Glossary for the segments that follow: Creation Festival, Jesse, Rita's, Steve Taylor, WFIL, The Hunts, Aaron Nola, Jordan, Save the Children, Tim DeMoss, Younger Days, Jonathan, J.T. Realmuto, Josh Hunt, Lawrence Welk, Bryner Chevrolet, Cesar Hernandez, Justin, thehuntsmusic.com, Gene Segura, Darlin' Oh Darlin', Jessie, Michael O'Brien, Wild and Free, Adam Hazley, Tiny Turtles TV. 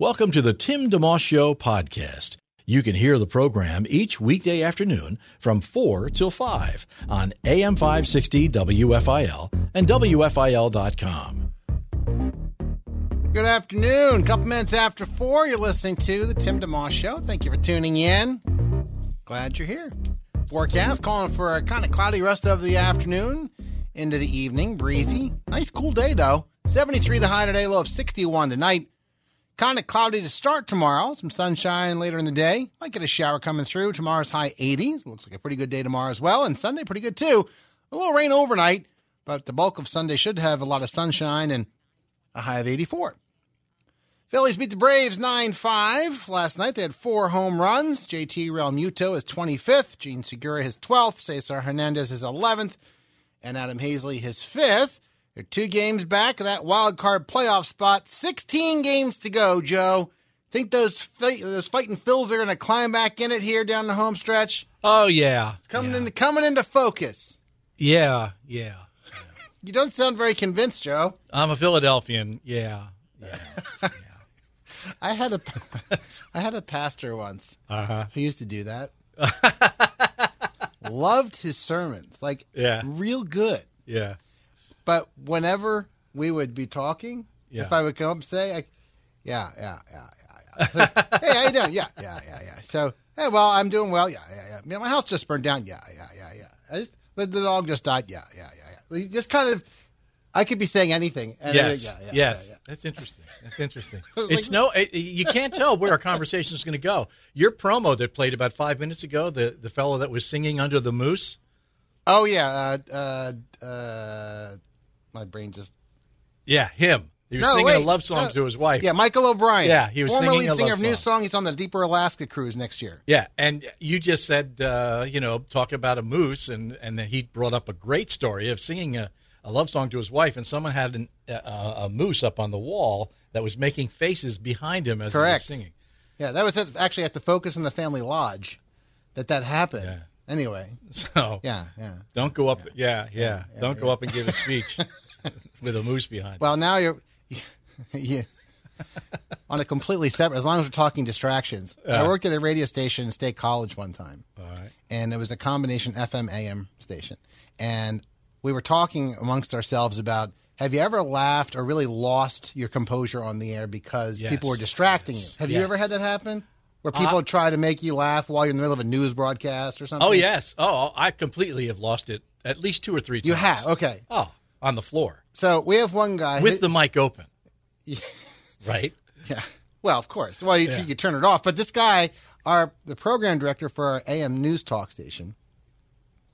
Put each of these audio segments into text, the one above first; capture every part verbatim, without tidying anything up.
Welcome to the Tim DeMoss Show podcast. You can hear the program each weekday afternoon from four till five on A M five sixty W F I L and W F I L dot com. Good afternoon. A couple minutes after four, you're listening to the Tim DeMoss Show. Thank you for tuning in. Glad you're here. Forecast calling for a kind of cloudy rest of the afternoon into the evening. Breezy. Nice cool day, though. seventy-three the high today, low of sixty-one tonight. Kind of cloudy to start tomorrow. Some sunshine later in the day. Might get a shower coming through. Tomorrow's high eighties. Looks like a pretty good day tomorrow as well. And Sunday, pretty good too. A little rain overnight, but the bulk of Sunday should have a lot of sunshine and a high of eighty-four. Phillies beat the Braves nine five. Last night, they had four home runs. J T Realmuto is twenty-fifth. Gene Segura his twelfth. Cesar Hernandez his eleventh. And Adam Hazley his fifth. They're two games back of that wild card playoff spot. sixteen games to go, Joe. Think those fight, those fighting Phils are going to climb back in it here down the home stretch? Oh, yeah. It's coming, yeah. Into, coming into focus. Yeah, yeah. yeah. You don't sound very convinced, Joe. I'm a Philadelphian. Yeah, yeah, yeah. I had a, I had a pastor once uh-huh. who used to do that. Loved his sermons. Like, yeah. real good. Yeah. But whenever we would be talking, yeah. if I would come up and say, like, yeah, yeah, yeah, yeah, yeah. Like, hey, how you doing? Yeah, yeah, yeah, yeah. So, hey, well, I'm doing well. Yeah, yeah, yeah. You know, my house just burned down. Yeah, yeah, yeah, yeah. I just, the, the dog just died. Yeah, yeah, yeah, yeah. Just kind of, I could be saying anything. And yes, yeah, yeah, yes. Yeah, yeah. That's interesting. That's interesting. It's like, no, it, you can't tell where our conversation is going to go. Your promo that played about five minutes ago, the, the fellow that was singing Under the Moose. Oh, yeah. Uh, uh, uh, My brain just... Yeah, him. He was no, singing wait. a love song no. to his wife. Yeah, Michael O'Brien. Yeah, he was Former singing a love song. Former lead singer of New Song. He's on the Deeper Alaska cruise next year. Yeah, and you just said, uh, you know, talk about a moose, and, and then he brought up a great story of singing a, a love song to his wife, and someone had an, a, a moose up on the wall that was making faces behind him as Correct. he was singing. Yeah, that was actually at the Focus in the Family Lodge that that happened. Yeah. Anyway. So, yeah, yeah. Don't go up... Yeah, yeah. yeah, yeah, yeah don't yeah. go up and give a speech. With a moose behind. Well, now you're yeah, on a completely separate, as long as we're talking distractions. Uh, I worked at a radio station in State College one time. All right. And it was a combination F M A M station. And we were talking amongst ourselves about, have you ever laughed or really lost your composure on the air because yes. people were distracting yes. you? Have yes. you ever had that happen? Where people uh, try to make you laugh while you're in the middle of a news broadcast or something? Oh, yes. Oh, I completely have lost it at least two or three times. You have? Okay. Oh. On the floor. So we have one guy. With who, the mic open. Yeah. Right? Yeah. Well, of course. Well, you, yeah. you turn it off. But this guy, our the program director for our A M News Talk station,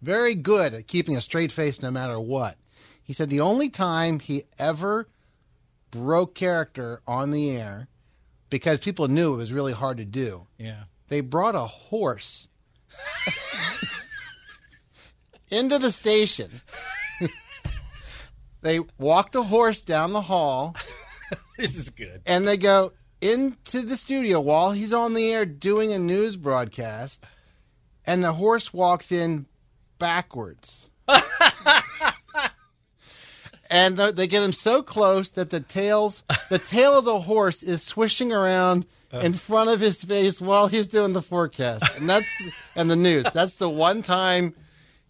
very good at keeping a straight face no matter what. He said the only time he ever broke character on the air, because people knew it was really hard to do. Yeah. They brought a horse into the station. They walk the horse down the hall. This is good. And they go into the studio while he's on the air doing a news broadcast, and the horse walks in backwards. And the, they get him so close that the tails, the tail of the horse is swishing around uh. in front of his face while he's doing the forecast. And that's and the news. That's the one time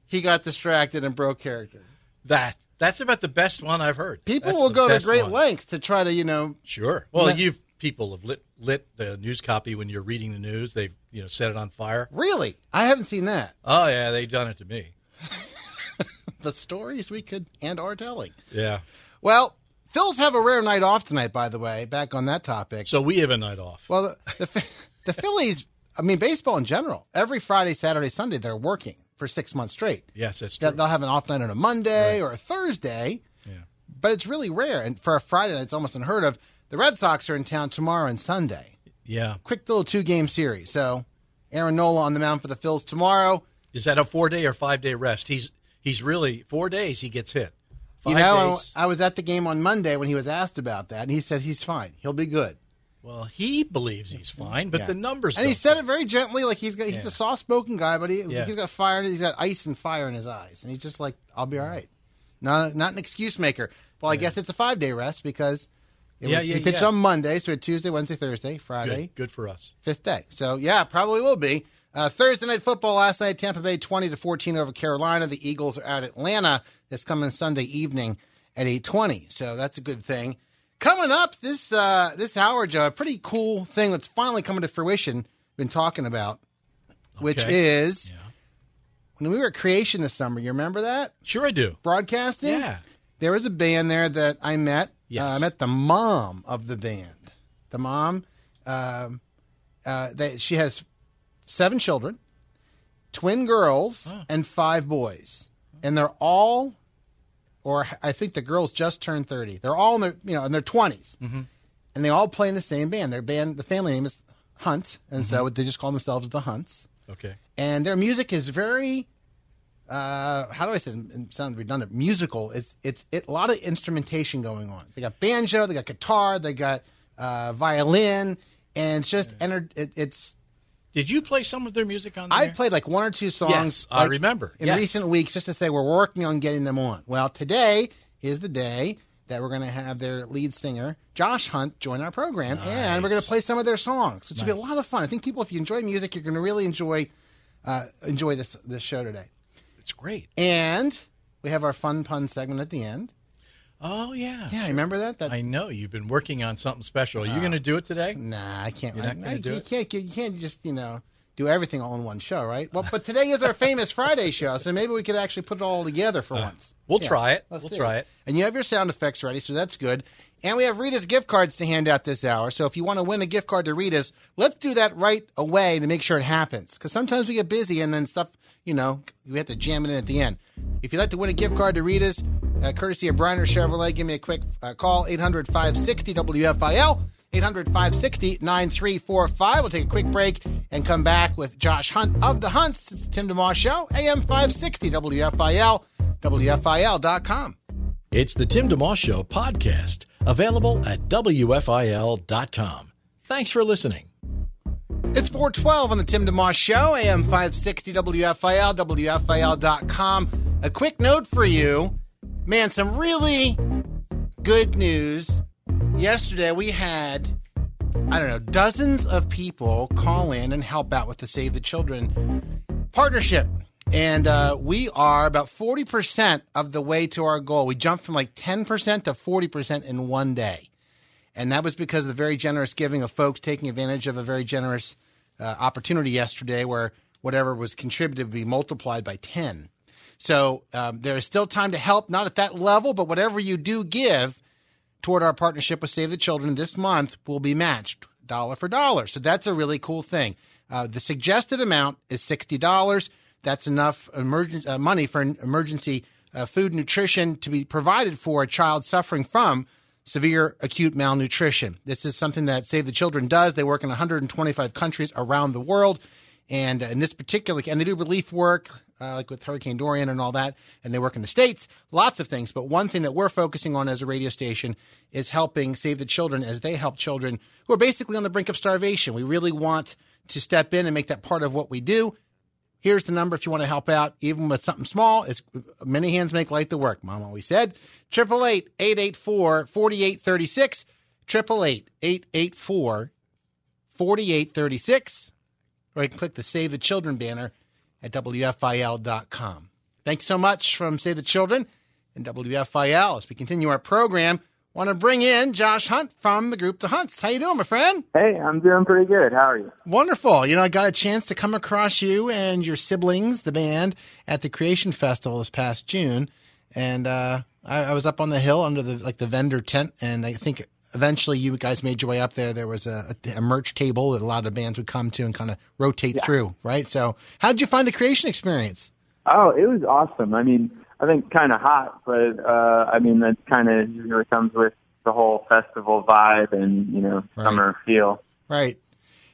he got distracted and broke character. That. That's about the best one I've heard. People That's will go to great one. lengths to try to, you know. Sure. Well, let... you've people have lit lit the news copy when you're reading the news. They've you know set it on fire. Really, I haven't seen that. Oh yeah, they've done it to me. The stories we could and are telling. Yeah. Well, Phil's have a rare night off tonight. By the way, back on that topic. So we have a night off. Well, the the, the Phillies. I mean, baseball in general. Every Friday, Saturday, Sunday, they're working. For six months straight. Yes, that's true. They'll have an off night on a Monday right. or a Thursday, yeah. but it's really rare. And for a Friday night, it's almost unheard of. The Red Sox are in town tomorrow and Sunday. Yeah. Quick little two-game series. So Aaron Nola on the mound for the Phils tomorrow. Is that a four-day or five-day rest? He's he's really, four days he gets hit. Five you know, days. I was at the game on Monday when he was asked about that, and he said he's fine. He'll be good. Well, he believes he's fine, but yeah. the numbers. And he said it very gently, like he's got, he's yeah. a soft-spoken guy, but he, yeah. he's got fire, he's got ice and fire in his eyes, and he's just like, "I'll be all right." Not not an excuse maker. Well, yeah. I guess it's a five-day rest because it yeah, was, yeah, he pitched yeah. on Monday, so we had Tuesday, Wednesday, Thursday, Friday. Good. Good for us. Fifth day. So yeah, probably will be. Uh, Thursday night football last night, Tampa Bay twenty to fourteen over Carolina. The Eagles are at Atlanta this coming Sunday evening at eight twenty. So that's a good thing. Coming up this uh, this hour, Joe, a pretty cool thing that's finally coming to fruition been talking about, okay. which is yeah. when we were at Creation this summer. You remember that? Sure I do. Broadcasting? Yeah. There was a band there that I met. Yes. Uh, I met the mom of the band. The mom, uh, uh, they, she has seven children, twin girls, oh. and five boys. And they're all... or I think the girls just turned thirty. They're all in their, you know, in their twenties. Mm-hmm. And they all play in the same band. Their band, the family name is Hunt, and mm-hmm. so they just call themselves The Hunts. Okay. And their music is very, uh, how do I say it? Sounds redundant. Musical. It's it's it, a lot of instrumentation going on. They got banjo, they got guitar, they got uh, violin, and it's just, yeah. ener- it, it's... Did you play some of their music on there? I played like one or two songs. Yes, I like remember. In yes. recent weeks, just to say we're working on getting them on. Well, today is the day that we're going to have their lead singer, Josh Hunt, join our program. Nice. And we're going to play some of their songs, which nice. will be a lot of fun. I think people, if you enjoy music, you're going to really enjoy uh, enjoy this this show today. It's great. And we have our fun pun segment at the end. Oh, yeah. Yeah, sure. Remember that? that? I know. You've been working on something special. Are you uh, going to do it today? Nah, I can't. You're not going to do you it? Can't, you can't just, you know, do everything all in one show, right? Well, but today is our famous Friday show, so maybe we could actually put it all together for uh, once. We'll yeah, try it. We'll try it. And you have your sound effects ready, so that's good. And we have Rita's gift cards to hand out this hour, so if you want to win a gift card to Rita's, let's do that right away to make sure it happens, because sometimes we get busy and then stuff... You know, we have to jam it in at the end. If you'd like to win a gift card to Rita's, uh, courtesy of Bryner Chevrolet, give me a quick uh, call, eight hundred, five sixty, W F I L, eight hundred, five sixty, ninety-three forty-five. We'll take a quick break and come back with Josh Hunt of The Hunts. It's the Tim DeMoss Show, A M five sixty, W F I L, W F I L dot com. It's the Tim DeMoss Show podcast, available at W F I L dot com. Thanks for listening. It's four twelve on the Tim DeMoss Show, A M five sixty, W F I L, W F I L dot com. A quick note for you. Man, some really good news. Yesterday we had, I don't know, dozens of people call in and help out with the Save the Children partnership. And uh, we are about forty percent of the way to our goal. We jumped from like ten percent to forty percent in one day. And that was because of the very generous giving of folks taking advantage of a very generous uh, opportunity yesterday where whatever was contributed would be multiplied by ten. So um, there is still time to help, not at that level, but whatever you do give toward our partnership with Save the Children this month will be matched dollar for dollar. So that's a really cool thing. Uh, the suggested amount is sixty dollars. That's enough emergen- uh, money for an emergency uh, food nutrition to be provided for a child suffering from severe acute malnutrition. This is something that Save the Children does. They work in one hundred twenty-five countries around the world. And in this particular, and they do relief work, uh, like with Hurricane Dorian and all that. And they work in the States, lots of things. But one thing that we're focusing on as a radio station is helping Save the Children as they help children who are basically on the brink of starvation. We really want to step in and make that part of what we do. Here's the number if you want to help out, even with something small. It's, many hands make light the work, Mom always said. eight eight eight, eight eight four, four eight three six, eight eight eight, eight eight four, four eight three six, or you can click the Save the Children banner at W F I L dot com. Thanks so much from Save the Children and W F I L. As we continue our program, want to bring in Josh Hunt from the group The Hunts. How you doing, my friend? Hey, I'm doing pretty good. How are you? Wonderful. You know, I got a chance to come across you and your siblings, the band, at the Creation Festival this past June, and uh, I, I was up on the hill under the like the vendor tent, and I think eventually you guys made your way up there. There was a, a merch table that a lot of bands would come to and kind of rotate yeah. through, right? So how did you find the Creation experience? Oh, it was awesome. I mean... I think kind of hot, but, uh, I mean, that kind of usually comes with the whole festival vibe and, you know, right. summer feel. Right.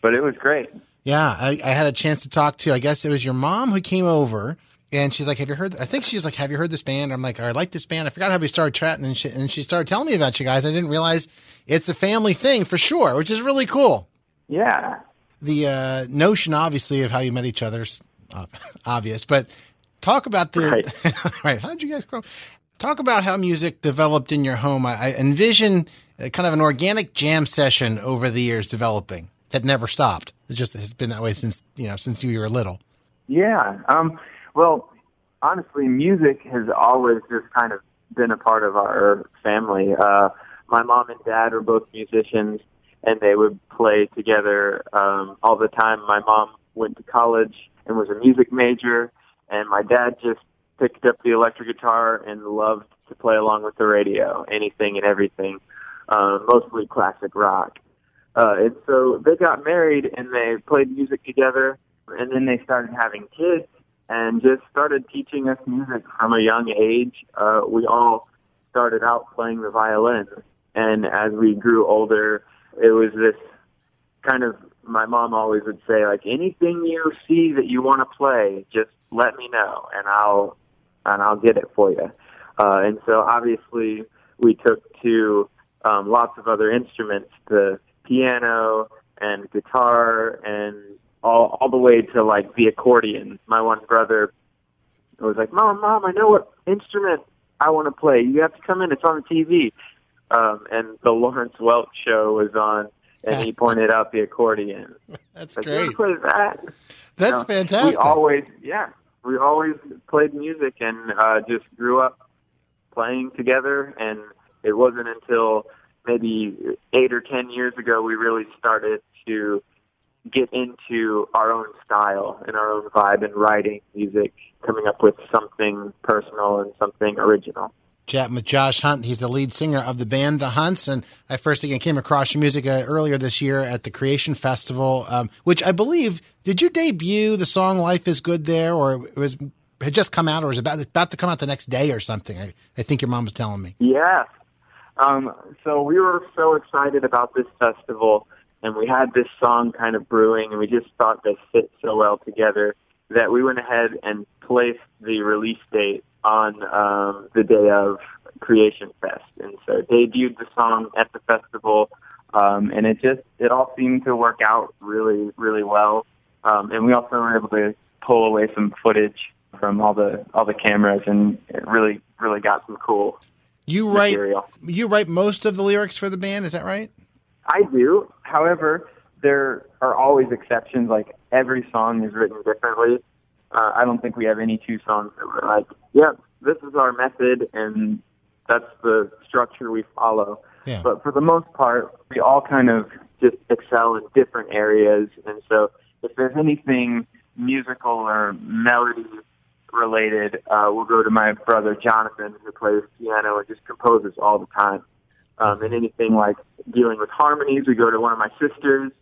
But it was great. Yeah. I, I had a chance to talk to, I guess it was your mom who came over and she's like, have you heard, I think she's like, have you heard this band? I'm like, I like this band. I forgot how we started chatting and shit. And she started telling me about you guys. I didn't realize it's a family thing for sure, which is really cool. Yeah. The uh, notion, obviously, of how you met each other's uh, obvious, but talk about the, right. right. How did you guys grow? Talk about how music developed in your home. I, I envision a, kind of an organic jam session over the years developing that never stopped. It just has been that way since, you know, since you were little. Yeah. Um, well, honestly, music has always just kind of been a part of our family. Uh, my mom and dad are both musicians, and they would play together um, all the time. My mom went to college and was a music major, and my dad just picked up the electric guitar and loved to play along with the radio, anything and everything, uh, mostly classic rock. Uh, and so they got married and they played music together, and then they started having kids and just started teaching us music from a young age. Uh, we all started out playing the violin, and as we grew older, it was this kind of, my mom always would say, like, anything you see that you want to play, just let me know, and I'll and I'll get it for you. Uh, and so obviously we took to um, lots of other instruments, the piano and guitar and all all the way to, like, the accordion. My one brother was like, Mom, Mom, I know what instrument I want to play. You have to come in. It's on the T V. Um, and the Lawrence Welk show was on, and he pointed out the accordion. That's like, great. What is that? That's you know, fantastic. We always, yeah, we always played music and uh, just grew up playing together. And it wasn't until maybe eight or ten years ago we really started to get into our own style and our own vibe and writing music, coming up with something personal and something original. Chatting with Josh Hunt. He's the lead singer of the band The Hunts, and I first again came across your music uh, earlier this year at the Creation Festival, um, which I believe, did you debut the song Life is Good there, or it was had just come out, or was about, about to come out the next day or something? I, I think your mom was telling me. Yeah. Um, so we were so excited about this festival, and we had this song kind of brewing, and we just thought they fit so well together that we went ahead and placed the release date on um, the day of Creation Fest. And so debuted the song at the festival, um, and it just, it all seemed to work out really, really well. Um, and we also were able to pull away some footage from all the all the cameras, and it really, really got some cool you write, material. You write most of the lyrics for the band, is that right? I do. However, there are always exceptions. Like, every song is written differently. Uh, I don't think we have any two songs that were like, yeah, this is our method, and that's the structure we follow. Yeah. But for the most part, we all kind of just excel in different areas. And so if there's anything musical or melody-related, uh, we'll go to my brother Jonathan, who plays piano and just composes all the time. Um, and anything like dealing with harmonies, we go to one of my sisters.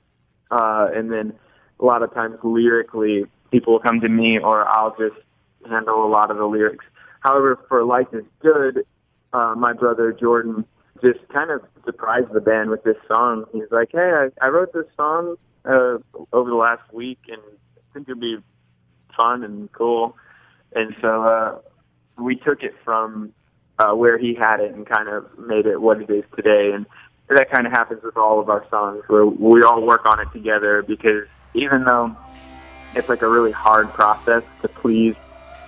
Uh, and then a lot of times lyrically, people will come to me, or I'll just handle a lot of the lyrics. However, for Life is Good, uh, my brother Jordan just kind of surprised the band with this song. He's like, hey, I, I wrote this song uh, over the last week, and I think it'd be fun and cool. And so uh, we took it from uh, where he had it and kind of made it what it is today. And that kind of happens with all of our songs, where we all work on it together, because even though it's like a really hard process to please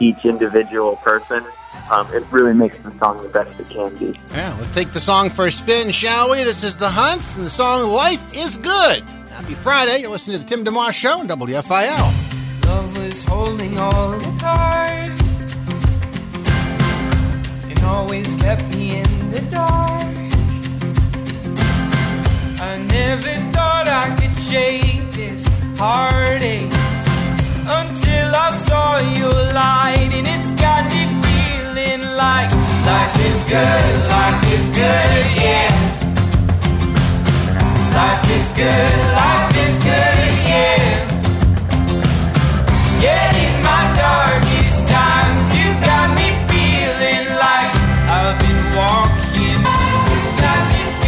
each individual person, Um, it really makes the song the best it can be. Yeah, let's take the song for a spin, shall we? This is The Hunts and the song Life is Good. Happy Friday. You're listening to The Tim DeMoss Show on W F I L. Love was holding all the cards and always kept me in the dark. I never thought I could shake this heartache until I saw your light, and it's got me feeling like life is good, life is good, yeah. Life is good, life is good, yeah. Yet in my darkest times, you got me feeling like I've been walking, you got me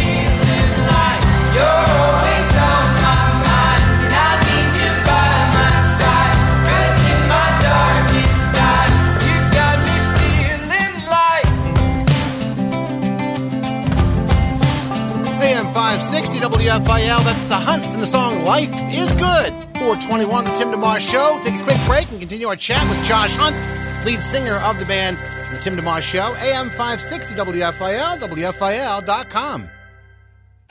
W F I L. That's The Hunts and the song Life is Good. four twenty-one, The Tim DeMar Show. Take a quick break and continue our chat with Josh Hunt, lead singer of the band The Tim DeMar Show. A M five sixty W F I L, W F I L dot com.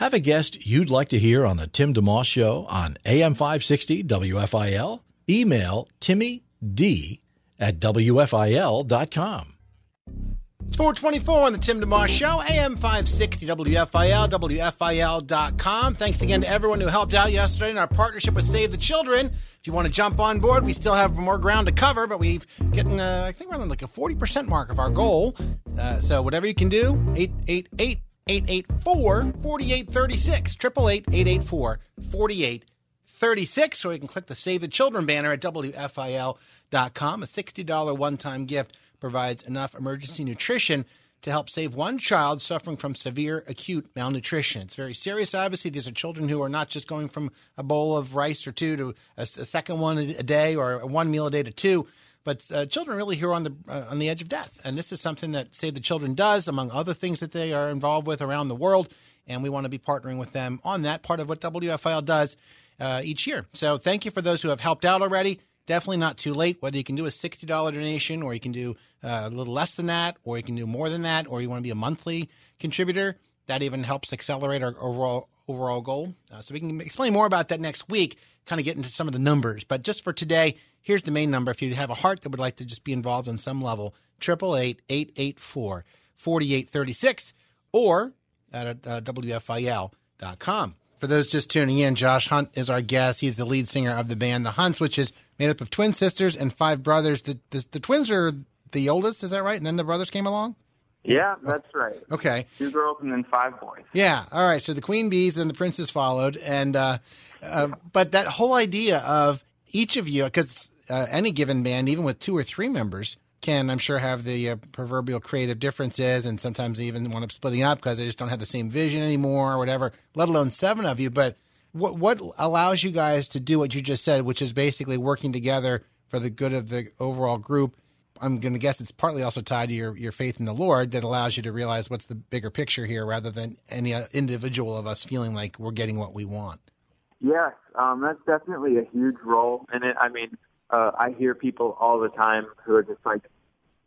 Have a guest you'd like to hear on The Tim DeMar Show on A M five sixty W F I L? Email timmyd at W F I L dot com. It's four twenty-four on the Tim DeMar Show, A M five sixty, W F I L, W F I L dot com. Thanks again to everyone who helped out yesterday in our partnership with Save the Children. If you want to jump on board, we still have more ground to cover, but we've getting, uh, I think we're on like a forty percent mark of our goal. Uh, so whatever you can do, eight eight eight, eight eight four, four eight three six, eight eight eight, eight eight four, four eight three six, or you can click the Save the Children banner at W F I L dot com. A sixty dollars one-time gift provides enough emergency nutrition to help save one child suffering from severe acute malnutrition. It's very serious. Obviously, these are children who are not just going from a bowl of rice or two to a, a second one a day or one meal a day to two, but uh, children really who are on the uh, on the edge of death. And this is something that Save the Children does, among other things that they are involved with around the world, and we want to be partnering with them on that, part of what W F I L does uh, each year. So thank you for those who have helped out already. Definitely not too late, whether you can do a sixty dollars donation or you can do uh, a little less than that, or you can do more than that, or you want to be a monthly contributor. That even helps accelerate our overall overall goal. Uh, so we can explain more about that next week, kind of get into some of the numbers. But just for today, here's the main number. If you have a heart that would like to just be involved on some level, eight eight eight, eight eight four, four eight three six or at uh, W F I L dot com. For those just tuning in, Josh Hunt is our guest. He's the lead singer of the band The Hunts, which is made up of twin sisters and five brothers. The, the, the twins are the oldest, is that right? And then the brothers came along? Yeah, that's right. Okay. Two girls and then five boys. Yeah, all right. So the queen bees and the princes followed. And uh, uh, but that whole idea of each of you, because uh, any given band, even with two or three members, can, I'm sure, have the uh, proverbial creative differences, and sometimes they even wind up splitting up because they just don't have the same vision anymore or whatever, let alone seven of you. But what what allows you guys to do what you just said, which is basically working together for the good of the overall group? I'm going to guess it's partly also tied to your, your faith in the Lord that allows you to realize what's the bigger picture here rather than any individual of us feeling like we're getting what we want. Yes, um, that's definitely a huge role in it. I mean, Uh, I hear people all the time who are just like,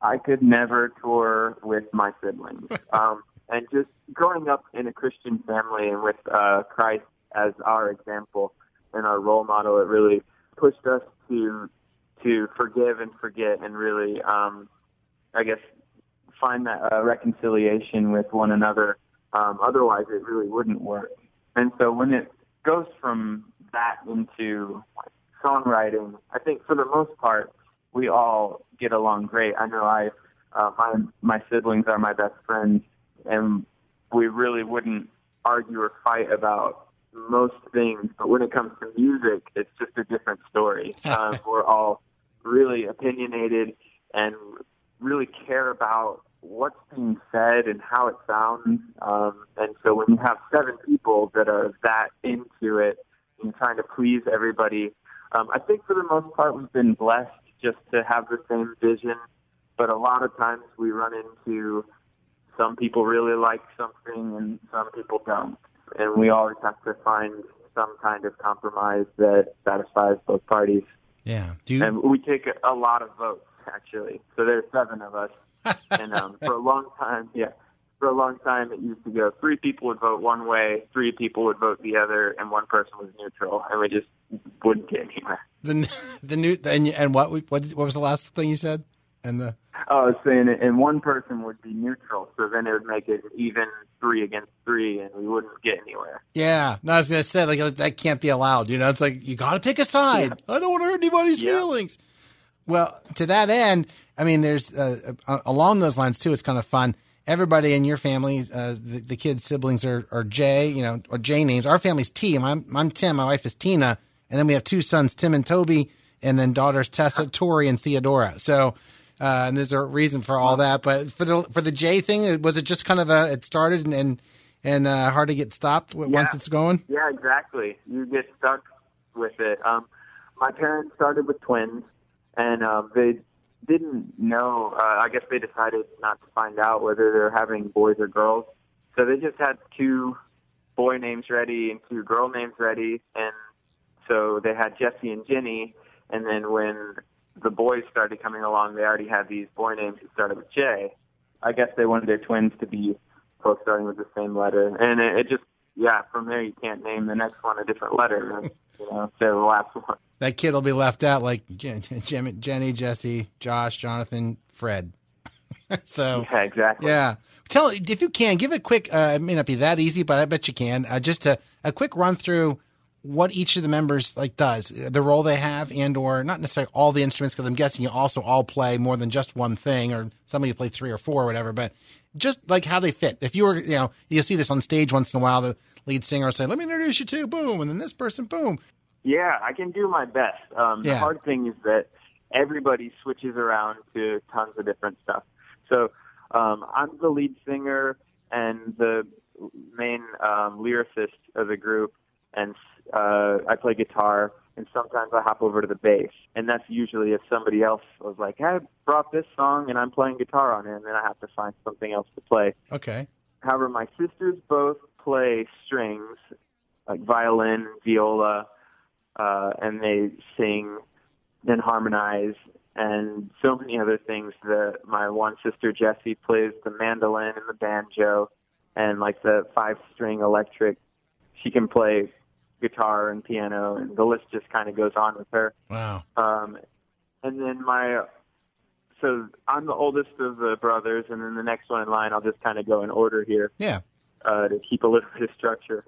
I could never tour with my siblings. Um, and just growing up in a Christian family and with uh, Christ as our example and our role model, it really pushed us to to forgive and forget and really, um, I guess, find that uh, reconciliation with one another. Um, otherwise, it really wouldn't work. And so when it goes from that into songwriting, I think for the most part, we all get along great. I know I, uh, my, my siblings are my best friends, and we really wouldn't argue or fight about most things. But when it comes to music, it's just a different story. Um, we're all really opinionated and really care about what's being said and how it sounds. Um, and so when you have seven people that are that into it and trying to please everybody, Um, I think for the most part we've been blessed just to have the same vision, but a lot of times we run into some people really like something and some people don't, and we always have to find some kind of compromise that satisfies both parties. Yeah, Do you... and we take a, a lot of votes actually. So there's seven of us, and um, for a long time, yeah, for a long time it used to go three people would vote one way, three people would vote the other, and one person was neutral, and we just wouldn't get anywhere. The the new and, and what what what was the last thing you said? And the oh, I was saying, and one person would be neutral, so then it would make it even three against three, and we wouldn't get anywhere. Yeah, no, I was gonna say like that can't be allowed. You know, it's like you got to pick a side. Yeah. I don't want to hurt anybody's yeah. feelings. Well, to that end, I mean, there's uh, along those lines too. It's kind of fun. Everybody in your family, uh, the, the kids' siblings are, are Jay, you know, or Jay names. Our family's T. I'm, I'm Tim. My wife is Tina. And then we have two sons, Tim and Toby, and then daughters Tessa, Tori, and Theodora. So, uh, and there's a reason for all that. But for the for the J thing, was it just kind of a it started and and, and uh, hard to get stopped once yeah. it's going? Yeah, exactly. You get stuck with it. Um, my parents started with twins, and uh, they didn't know. Uh, I guess they decided not to find out whether they're having boys or girls. So they just had two boy names ready and two girl names ready, and so they had Jesse and Ginny, and then when the boys started coming along, they already had these boy names that started with J. I guess they wanted their twins to be both starting with the same letter, and it, it just, yeah, from there you can't name the next one a different letter, you know, so the last one. That kid will be left out, like Jen, Jen, Jenny, Jesse, Josh, Jonathan, Fred. So yeah, exactly. Yeah. Tell, if you can, give a quick, uh, it may not be that easy, but I bet you can, uh, just a, a quick run through what each of the members like does, the role they have, and or not necessarily all the instruments, because I'm guessing you also all play more than just one thing, or some of you play three or four or whatever, but just like how they fit. If you were, you know, you'll see this on stage once in a while, the lead singer will say, let me introduce you to, boom, and then this person, boom. Yeah, I can do my best. Um, yeah. The hard thing is that everybody switches around to tons of different stuff. So um, I'm the lead singer and the main um, lyricist of the group, and uh, I play guitar, and sometimes I hop over to the bass. And that's usually if somebody else was like, I brought this song and I'm playing guitar on it, and then I have to find something else to play. Okay. However, my sisters both play strings, like violin, viola, uh, and they sing and harmonize, and so many other things. That my one sister, Jessie, plays the mandolin and the banjo and, like, the five-string electric. She can play guitar and piano, and the list just kind of goes on with her. Wow. Um, and then my – so I'm the oldest of the brothers, and then the next one in line, I'll just kind of go in order here. Yeah. Uh, to keep a little bit of structure.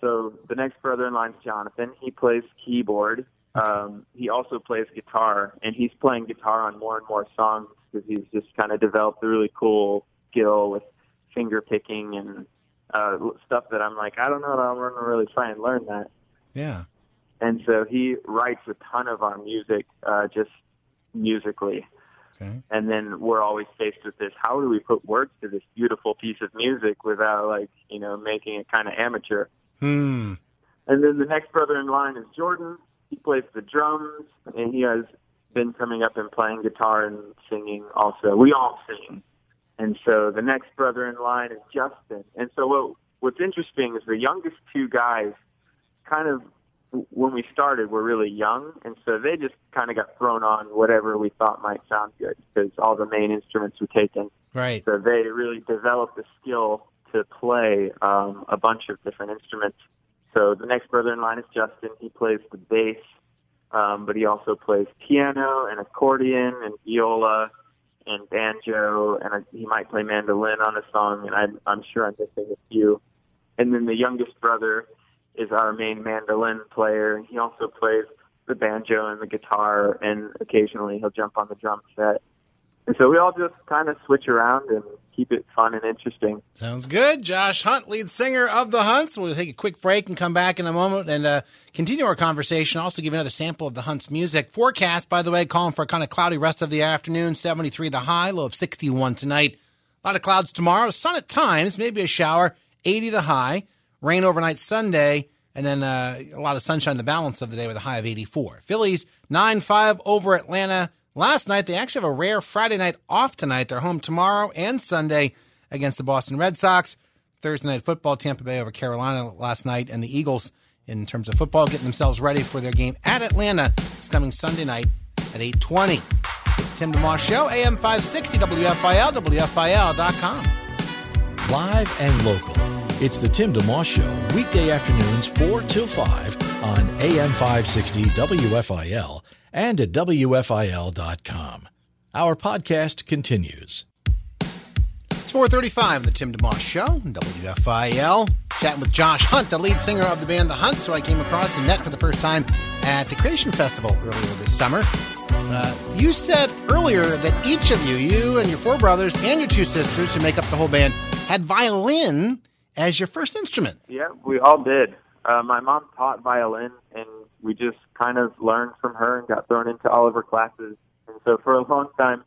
So the next brother in line is Jonathan. He plays keyboard. Um, he also plays guitar, and he's playing guitar on more and more songs because he's just kind of developed a really cool skill with finger picking and uh, stuff that I'm like, I don't know that I'm going to really try and learn that. Yeah. And so he writes a ton of our music, uh, just musically. Okay. And then we're always faced with this, how do we put words to this beautiful piece of music without, like, you know, making it kind of amateur? Hmm. And then the next brother in line is Jordan. He plays the drums, and he has been coming up and playing guitar and singing also. We all sing. And so the next brother in line is Justin. And so what, what's interesting is the youngest two guys kind of, when we started, were really young. And so they just kind of got thrown on whatever we thought might sound good because all the main instruments were taken. Right. So they really developed the skill to play um, a bunch of different instruments. So the next brother in line is Justin. He plays the bass, um, but he also plays piano and accordion and viola and banjo, and I, he might play mandolin on a song, and I'm, I'm sure I'm missing a few. And then the youngest brother is our main mandolin player, and he also plays the banjo and the guitar, and occasionally he'll jump on the drum set. And so we all just kind of switch around and keep it fun and interesting. Sounds good. Josh Hunt, lead singer of The Hunts. We'll take a quick break and come back in a moment and uh, continue our conversation. Also give another sample of The Hunts' music. Forecast, by the way, calling for a kind of cloudy rest of the afternoon. seventy-three the high, low of sixty-one tonight. A lot of clouds tomorrow. Sun at times, maybe a shower. eighty the high. Rain overnight Sunday. And then uh, a lot of sunshine the balance of the day with a high of eighty-four. Phillies, nine five over Atlanta. Last night, they actually have a rare Friday night off tonight. They're home tomorrow and Sunday against the Boston Red Sox. Thursday night football, Tampa Bay over Carolina last night. And the Eagles, in terms of football, getting themselves ready for their game at Atlanta. It's coming Sunday night at eight twenty. Tim DeMoss Show, A M five sixty, W F I L, W F I L dot com. Live and local. It's the Tim DeMoss Show, weekday afternoons four till five on A M five sixty, W F I L, and at W F I L dot com. Our podcast continues. It's four thirty-five, the Tim DeMoss Show, W F I L. Chatting with Josh Hunt, the lead singer of the band The Hunts, who I came across and met for the first time at the Creation Festival earlier this summer. Uh, you said earlier that each of you, you and your four brothers and your two sisters who make up the whole band, had violin as your first instrument. Yeah, we all did. Uh, my mom taught violin, and we just kind of learned from her and got thrown into all of her classes. And so for a long time,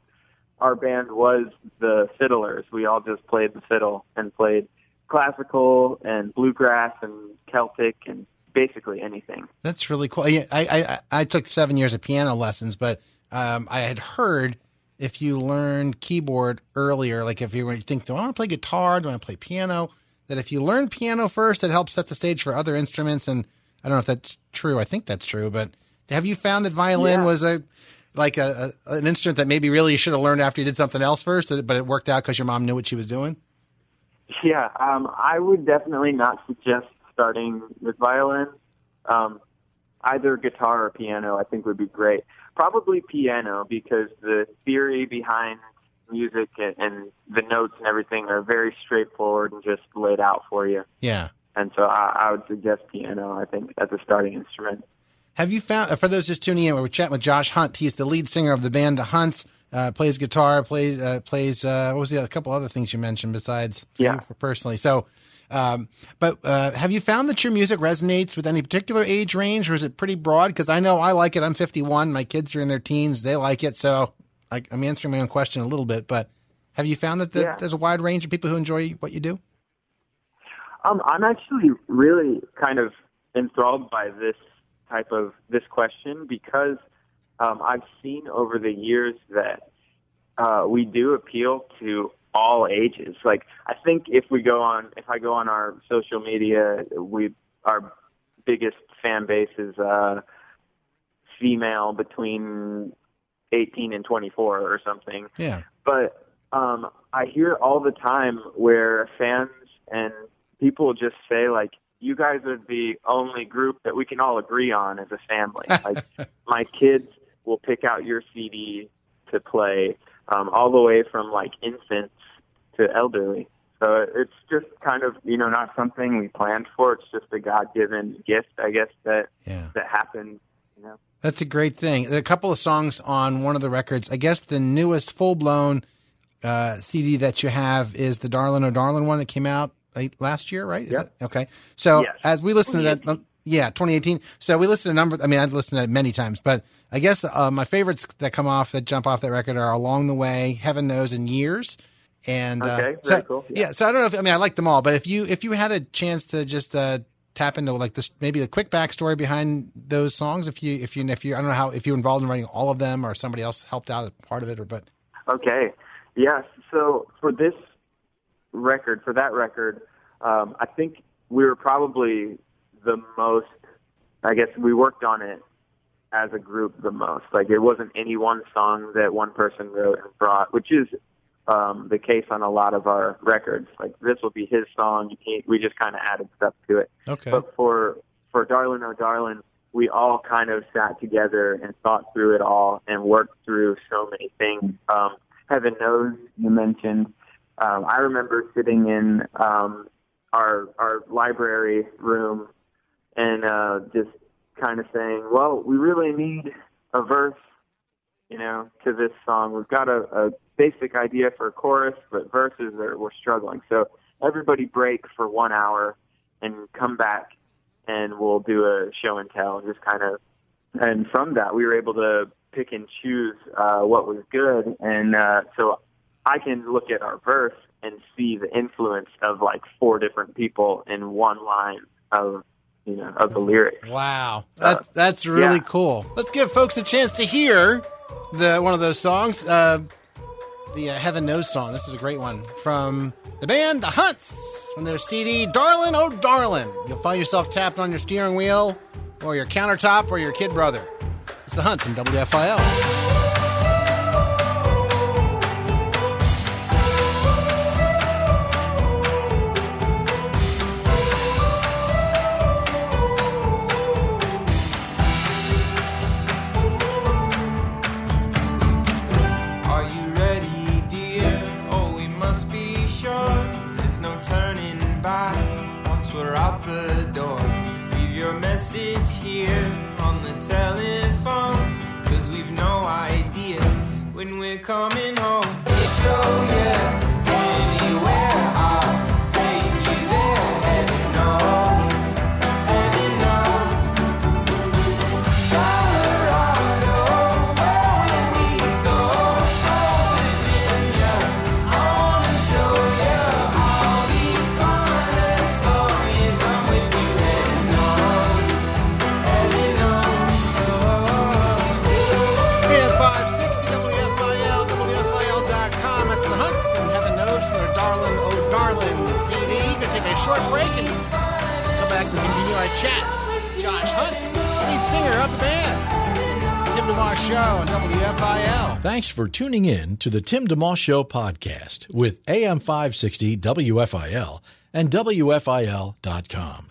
our band was the fiddlers. We all just played the fiddle and played classical and bluegrass and Celtic and basically anything. That's really cool. I, I, I took seven years of piano lessons, but um, I had heard if you learned keyboard earlier, like if you were thinking, do I want to play guitar? Do I want to play piano? that if you learn piano first, it helps set the stage for other instruments. And I don't know if that's true. I think that's true. But have you found that violin yeah. was a like a, a an instrument that maybe really you should have learned after you did something else first, but it worked out because your mom knew what she was doing? Yeah, um, I would definitely not suggest starting with violin. Um, either guitar or piano, I think, would be great. Probably piano, because the theory behind music and, and the notes and everything are very straightforward and just laid out for you. Yeah. And so I, I would suggest piano, I think, as a starting instrument. Have you found, for those just tuning in, we're chatting with Josh Hunt. He's the lead singer of the band The Hunts, uh, plays guitar, plays, uh, plays uh, what was the other, a couple other things you mentioned besides yeah. you personally. So, um, but uh, have you found that your music resonates with any particular age range, or is it pretty broad? Because I know I like it. I'm fifty-one. My kids are in their teens. They like it. So I, I'm answering my own question a little bit, but have you found that the, yeah. there's a wide range of people who enjoy what you do? Um, I'm actually really kind of enthralled by this type of this question because um, I've seen over the years that uh, we do appeal to all ages. Like, I think if we go on, if I go on our social media, we our biggest fan base is uh, female between eighteen and twenty-four or something. Yeah. But um, I hear all the time where fans and people just say, like, you guys are the only group that we can all agree on as a family. Like, my kids will pick out your C D to play, um, all the way from, like, infants to elderly. So it's just kind of, you know, not something we planned for. It's just a God-given gift, I guess, that yeah. that happens, you know. That's a great thing. There are a couple of songs on one of the records. I guess the newest full-blown uh, C D that you have is the Darlin' Oh Darlin' one that came out late last year, right? Is yep. that, okay. So yes. as we listen to that, yeah, twenty eighteen. So we listen to a number, I mean, I've listened to it many times, but I guess uh, my favorites that come off, that jump off that record are Along the Way, Heaven Knows, and Years. And okay, uh, so, very cool. Yeah. yeah, so I don't know if, I mean, I like them all, but if you if you had a chance to just uh, tap into like this, maybe the quick backstory behind those songs, if you, if you, if you, I don't know how, if you're involved in writing all of them or somebody else helped out as part of it or, but. Okay. Yeah. So for this record, for that record, um, I think we were probably the most, I guess we worked on it as a group the most. Like, it wasn't any one song that one person wrote and brought, which is um, the case on a lot of our records. Like, this will be his song. You can't, we just kind of added stuff to it. Okay. But for, for Darlin' Oh Darlin', we all kind of sat together and thought through it all and worked through so many things. Um, Heaven Knows, you mentioned. Um, I remember sitting in um, our our library room and uh, just kind of saying, well, we really need a verse, you know, to this song. We've got a, a basic idea for a chorus, but verses are, we're struggling. So everybody break for one hour and come back and we'll do a show and tell, just kind of. And from that, we were able to pick and choose uh, what was good. And uh, so I can look at our verse and see the influence of like four different people in one line of, you know, of the lyrics. Wow. That's, uh, that's really yeah. cool. Let's give folks a chance to hear the, one of those songs, uh, the uh, Heaven Knows song. This is a great one from the band The Hunts from their C D, Darlin' Oh Darlin'. You'll find yourself tapping on your steering wheel or your countertop or your kid brother. It's The Hunts in W F I L. Coming home. It's so yeah. our chat. Josh Hunt, lead singer of the band. Tim DeMoss Show on W F I L. Thanks for tuning in to the Tim DeMoss Show podcast with A M five sixty W F I L and W F I L dot com.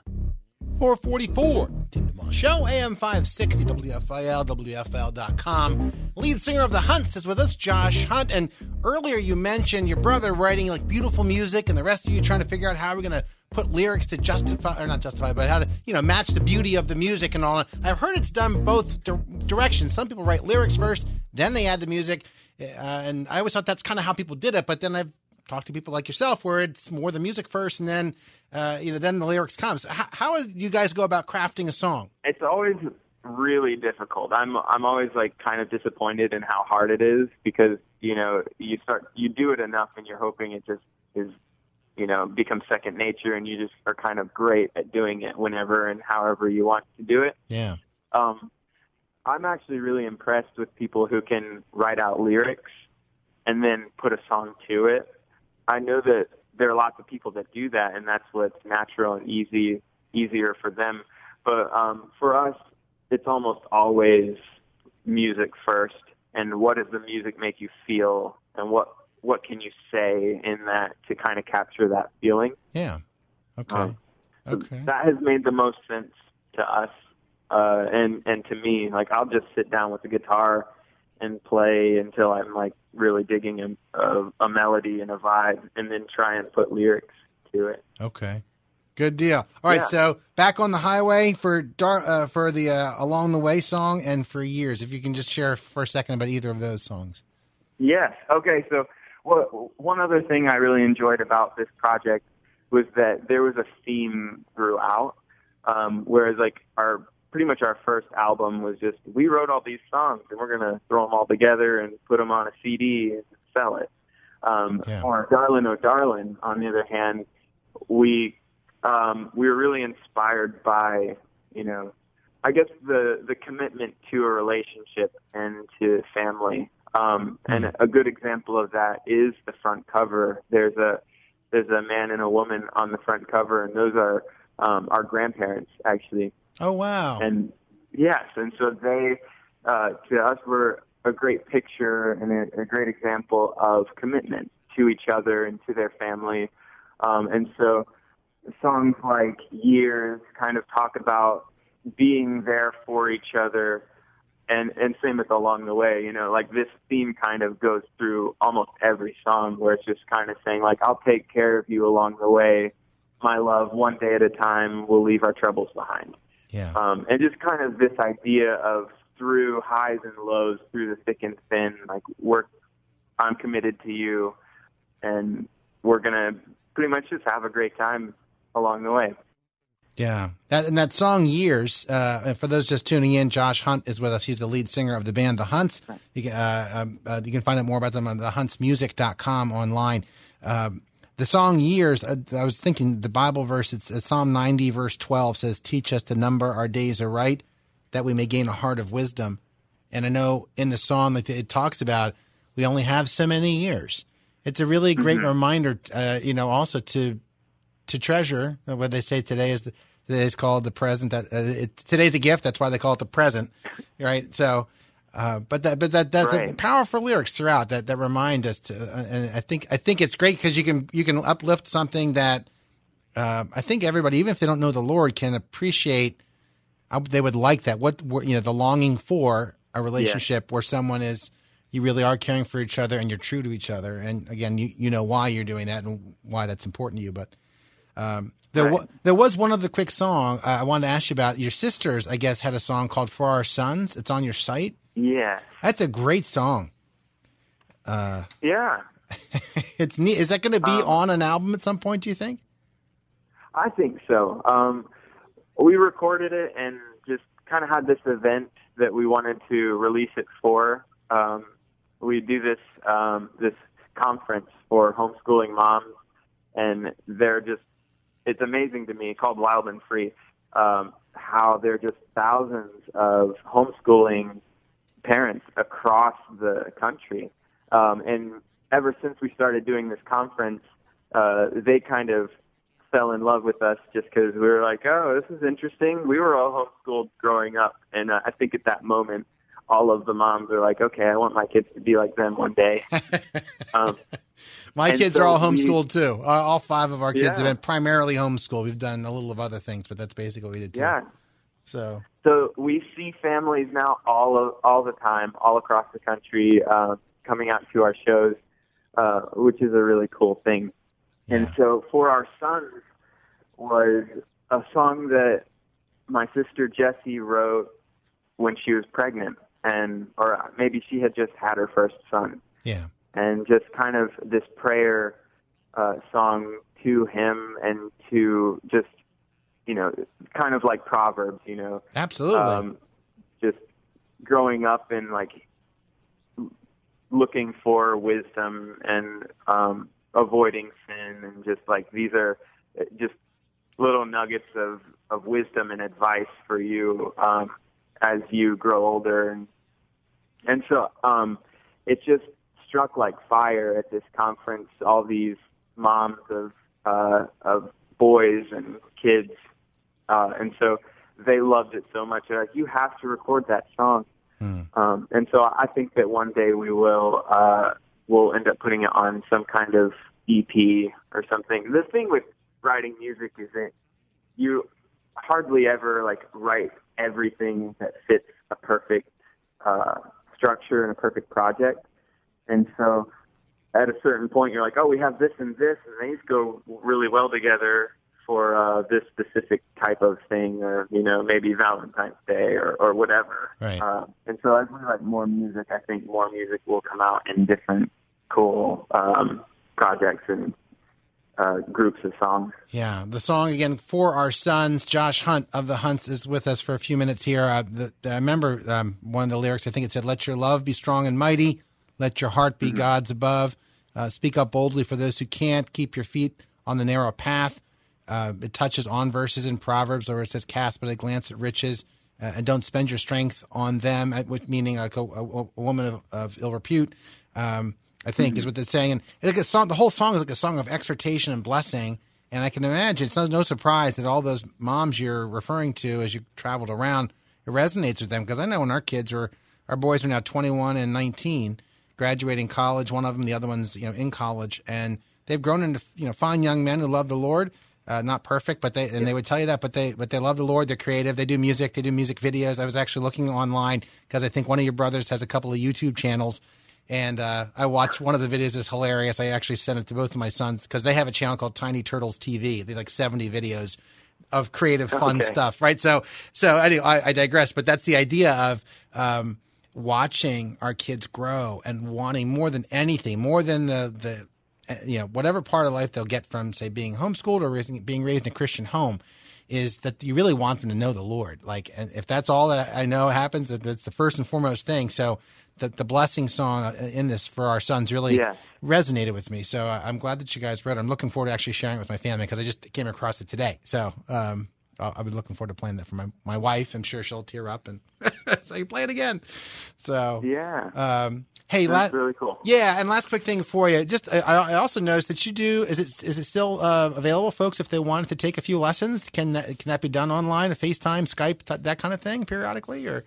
four forty-four, Tim DeMoss Show, A M five sixty, W F I L, W F I L dot com. Lead singer of The Hunts is with us, Josh Hunt. And earlier you mentioned your brother writing like beautiful music and the rest of you trying to figure out how we're going to put lyrics to justify, or not justify, but how to, you know, match the beauty of the music and all that. I've heard it's done both di- directions. Some people write lyrics first, then they add the music. Uh, and I always thought that's kind of how people did it. But then I've talked to people like yourself where it's more the music first and then, Uh, you know, then the lyrics comes. How, how do you guys go about crafting a song? It's always really difficult. I'm I'm always like kind of disappointed in how hard it is because you know you start you do it enough and you're hoping it just is you know becomes second nature and you just are kind of great at doing it whenever and however you want to do it. Yeah. Um, I'm actually really impressed with people who can write out lyrics and then put a song to it. I know that there are lots of people that do that, and that's what's natural and easy, easier for them. But um, for us, it's almost always music first, and what does the music make you feel, and what what can you say in that to kind of capture that feeling? Yeah. Okay. Um, okay. So that has made the most sense to us uh, and, and to me. Like, I'll just sit down with the guitar and play until I'm like really digging a, a, a melody and a vibe and then try and put lyrics to it. Okay. Good deal. All right. Yeah. So back on the highway for, Dar- uh, for the, uh, Along the Way song and for Years, if you can just share for a second about either of those songs. Yes. Okay. So well, one other thing I really enjoyed about this project was that there was a theme throughout. Um, whereas like our, pretty much our first album was just, we wrote all these songs and we're going to throw them all together and put them on a C D and sell it. Um, yeah. Or Darlin' Oh Darlin', on the other hand, we, um, we were really inspired by, you know, I guess the, the commitment to a relationship and to family. Um, mm-hmm. And a good example of that is the front cover. There's a, there's a man and a woman on the front cover, and those are, um, our grandparents actually. Oh, wow. And yes, and so they, uh, to us, were a great picture and a, a great example of commitment to each other and to their family. Um, and so songs like Years kind of talk about being there for each other, and, and same with Along the Way. You know, like this theme kind of goes through almost every song where it's just kind of saying, like, I'll take care of you along the way, my love, one day at a time, we'll leave our troubles behind. Yeah. Um, and just kind of this idea of through highs and lows, through the thick and thin, like we're, I'm committed to you and we're going to pretty much just have a great time along the way. Yeah. That, and that song Years, uh, and for those just tuning in, Josh Hunt is with us. He's the lead singer of the band, The Hunts. You can, uh, uh, you can find out more about them on the hunts music dot com online. Um, The song Years, I, I was thinking the Bible verse, it's, it's Psalm ninety, verse twelve says, teach us to number our days aright, that we may gain a heart of wisdom. And I know in the song that it talks about, we only have so many years. It's a really great mm-hmm. reminder, uh, you know, also to to treasure. What they say today is the, today's called the present. That uh, it, today's a gift. That's why they call it the present, right? So, Uh, but that, but that, that's right. A powerful lyrics throughout that, that remind us to, uh, and I think, I think it's great because you can, you can uplift something that, uh, I think everybody, even if they don't know the Lord, can appreciate. Uh, they would like that. What, you know, the longing for a relationship yeah. where someone is, you really are caring for each other and you're true to each other. And again, you, you know why you're doing that and why that's important to you. But, um, there, right. w- there was one other quick song uh, I wanted to ask you about. Your sisters, I guess, had a song called For Our Sons. It's on your site. Yeah. That's a great song. Uh, yeah. It's neat. Is that going to be um, on an album at some point, do you think? I think so. Um, we recorded it and just kind of had this event that we wanted to release it for. Um, we do this um, this conference for homeschooling moms, and they're just, it's amazing to me, called Wild and Free, um, how there are just thousands of homeschooling parents across the country. Um, and ever since we started doing this conference, uh, they kind of fell in love with us just because we were like, oh, this is interesting. We were all homeschooled growing up, and uh, I think at that moment, all of the moms are like, okay, I want my kids to be like them one day. Um, my kids so are all homeschooled we, too. All five of our kids yeah. have been primarily homeschooled. We've done a little of other things, but that's basically what we did too. Yeah. So, so we see families now all of, all the time, all across the country, uh, coming out to our shows, uh, which is a really cool thing. Yeah. And so For Our Sons was a song that my sister Jessie wrote when she was pregnant. And or maybe she had just had her first son. Yeah. And just kind of this prayer uh, song to him and to just, you know, kind of like Proverbs, you know. Absolutely. Um, just growing up and like looking for wisdom and um, avoiding sin, and just like these are just little nuggets of, of wisdom and advice for you. Um, as you grow older. And, and so um, it just struck like fire at this conference. All these moms of uh, of boys and kids. Uh, and so they loved it so much. They're like, you have to record that song. Hmm. Um, and so I think that one day we will uh, we'll end up putting it on some kind of E P or something. The thing with writing music is that you hardly ever like write everything that fits a perfect uh, structure and a perfect project. And so at a certain point, you're like, oh, we have this and this, and these go really well together for uh, this specific type of thing, or, you know, maybe Valentine's Day or, or whatever. Right. Uh, and so as we write more music, I think more music will come out in different cool um, projects and Uh, groups of songs. Yeah, the song again, For Our Sons. Josh Hunt of The Hunts is with us for a few minutes here. Uh, the, I remember um, one of the lyrics, I think it said, let your love be strong and mighty. Let your heart be mm-hmm. God's above. Uh, speak up boldly for those who can't. Keep your feet on the narrow path. Uh, it touches on verses in Proverbs where it says, cast but a glance at riches uh, and don't spend your strength on them, at which meaning like a, a, a woman of, of ill repute. Um I think mm-hmm. is what they're saying. And like a song, the whole song is like a song of exhortation and blessing. And I can imagine it's no, no surprise that all those moms you're referring to as you traveled around, it resonates with them. Because I know when our kids were, our boys are now twenty-one and nineteen, graduating college, one of them, the other one's, you know, in college. And they've grown into, you know, fine young men who love the Lord. Uh, not perfect, but they, and yeah. they would tell you that, but they, but they love the Lord. They're creative. They do music. They do music videos. I was actually looking online because I think one of your brothers has a couple of YouTube channels. And uh, I watched one of the videos. It's hilarious. I actually sent it to both of my sons because they have a channel called Tiny Turtles T V. They have like seventy videos of creative, fun okay. stuff, right? So, so anyway, I, I digress. But that's the idea of um, watching our kids grow and wanting more than anything, more than the the uh, you know whatever part of life they'll get from, say, being homeschooled or raising, being raised in a Christian home, is that you really want them to know the Lord. Like, and if that's all that I know happens, that that's the first and foremost thing. So. The, the blessing song in this For Our Sons really yeah. resonated with me. So I'm glad that you guys read it. I'm looking forward to actually sharing it with my family because I just came across it today. So um, I've been looking forward to playing that for my, my wife. I'm sure she'll tear up and say, play it again. So, yeah. Um, hey, that's la- really cool. Yeah. And last quick thing for you. Just, I, I also noticed that you do, is it, is it still uh, available, folks, if they wanted to take a few lessons? Can that, can that be done online, a FaceTime, Skype, t- that kind of thing periodically or?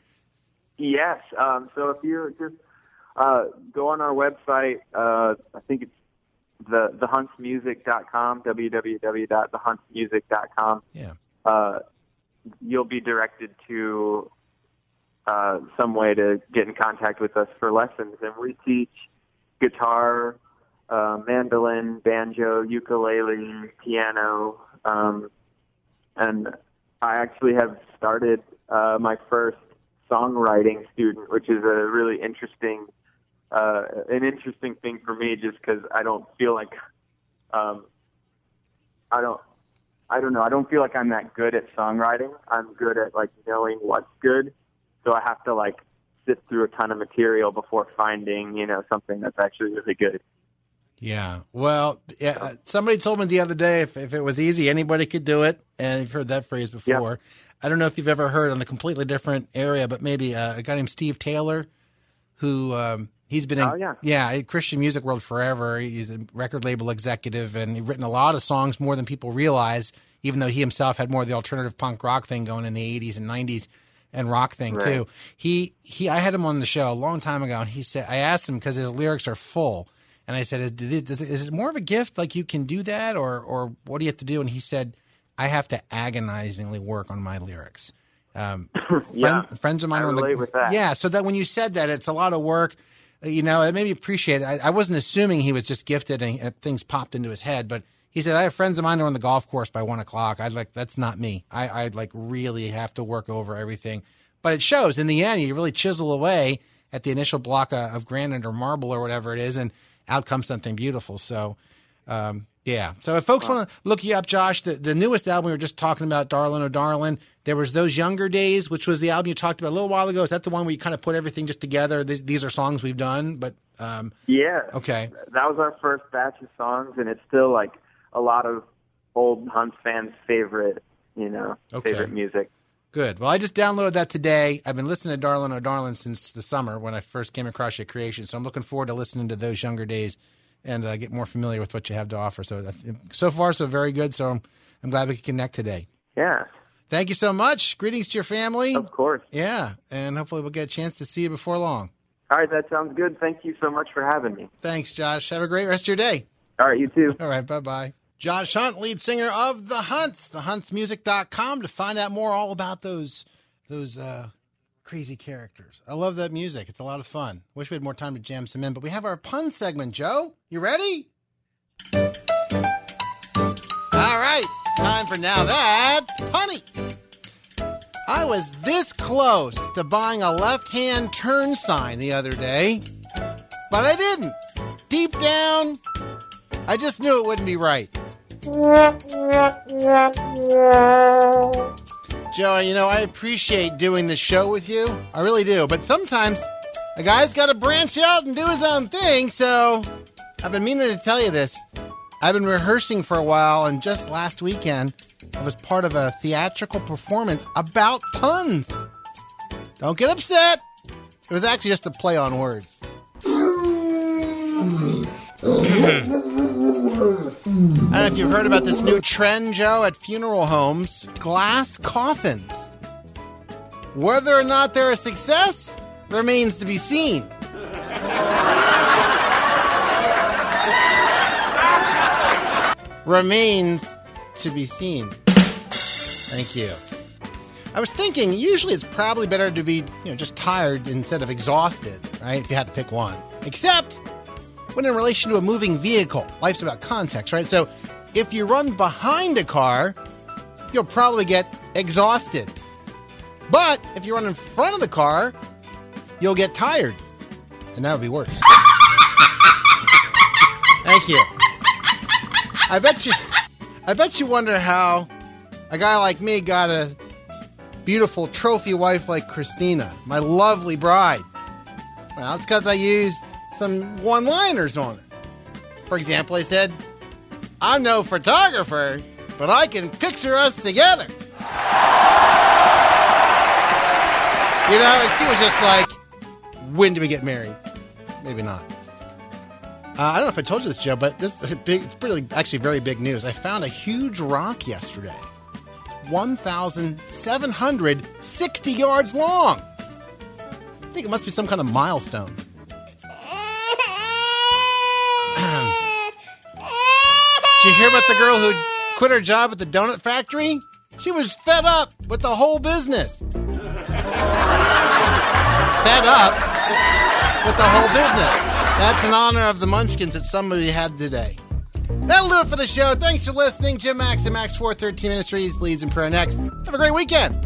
Yes. Um, so if you just uh, go on our website, uh, I think it's the the hunts music dot com, w w w dot the hunts music dot com. Yeah. Uh, you'll be directed to uh, some way to get in contact with us for lessons. And we teach guitar, uh, mandolin, banjo, ukulele, piano. Um, and I actually have started uh, my first songwriting student, which is a really interesting, uh, an interesting thing for me, just because I don't feel like, um, I don't, I don't know, I don't feel like I'm that good at songwriting. I'm good at like knowing what's good, so I have to like sift through a ton of material before finding, you know, something that's actually really good. Yeah, well, yeah, somebody told me the other day if, if it was easy, anybody could do it, and you've heard that phrase before. Yep. I don't know if you've ever heard on a completely different area, but maybe uh, a guy named Steve Taylor, who um, He's been in oh, yeah. yeah, Christian music world forever. He's a record label executive and he's written a lot of songs more than people realize, even though he himself had more of the alternative punk rock thing going in the eighties and nineties and rock thing right. too. He he I had him on the show a long time ago and he said I asked him because his lyrics are full. And I said, is, is, is it more of a gift, like you can do that, or or what do you have to do? And he said, I have to agonizingly work on my lyrics. Um, yeah. friend, friends of mine I are like, with that. Yeah, so that when you said that, it's a lot of work. You know, it made me appreciate it. I, I wasn't assuming he was just gifted and he, uh, things popped into his head, but he said, I have friends of mine who are on the golf course by one o'clock. I'd like, that's not me. I, I'd like really have to work over everything. But it shows in the end, you really chisel away at the initial block of, of granite or marble or whatever it is. And out comes something beautiful. So, um, yeah. So if folks wow. want to look you up, Josh, the, the newest album we were just talking about, Darlin' Oh Darlin', there was those Younger Days, which was the album you talked about a little while ago. Is that the one where you kind of put everything just together? These, these are songs we've done, but um, yeah, okay. That was our first batch of songs, and it's still like a lot of old Hunt fans' favorite, you know, okay. favorite music. Good. Well, I just downloaded that today. I've been listening to Darlin' Oh Darlin' since the summer when I first came across your creation. So I'm looking forward to listening to those Younger Days and uh, get more familiar with what you have to offer. So so far, so very good. So I'm, I'm glad we could connect today. Yeah. Thank you so much. Greetings to your family. Of course. Yeah. And hopefully we'll get a chance to see you before long. All right. That sounds good. Thank you so much for having me. Thanks, Josh. Have a great rest of your day. All right. You too. All right. Bye-bye. Josh Hunt, lead singer of The Hunts, the hunts music dot com, to find out more all about those those uh, crazy characters. I love that music. It's a lot of fun. Wish we had more time to jam some in, but we have our pun segment, Joe. You ready? All right. Time for Now That's Punny. I was this close to buying a left-hand turn sign the other day, but I didn't. Deep down, I just knew it wouldn't be right. Joe, you know, I appreciate doing this show with you. I really do. But sometimes a guy's got to branch out and do his own thing. So I've been meaning to tell you this. I've been rehearsing for a while. And just last weekend, I was part of a theatrical performance about puns. Don't get upset. It was actually just a play on words. I don't know if you've heard about this new trend, Joe, at funeral homes. Glass coffins. Whether or not they're a success remains to be seen. Remains to be seen. Thank you. I was thinking, usually it's probably better to be, you know, just tired instead of exhausted, right? If you had to pick one. Except when in relation to a moving vehicle. Life's about context, right? So if you run behind a car, you'll probably get exhausted. But if you run in front of the car, you'll get tired. And that would be worse. Thank you. I bet you I bet you wonder how a guy like me got a beautiful trophy wife like Christina, my lovely bride. Well, it's because I used some one-liners on it. For example, I said, I'm no photographer, but I can picture us together. You know, and she was just like, when do we get married? Maybe not. Uh, I don't know if I told you this, Joe, but this is a big, it's really, actually very big news. I found a huge rock yesterday. It's one thousand seven hundred sixty yards long. I think it must be some kind of milestone. Did you hear about the girl who quit her job at the donut factory? She was fed up with the whole business. Fed up with the whole business. That's in honor of the munchkins that somebody had today. That'll do it for the show. Thanks for listening. Jim Max and Max four thirteen Ministries, Leads in Prayer next. Have a great weekend.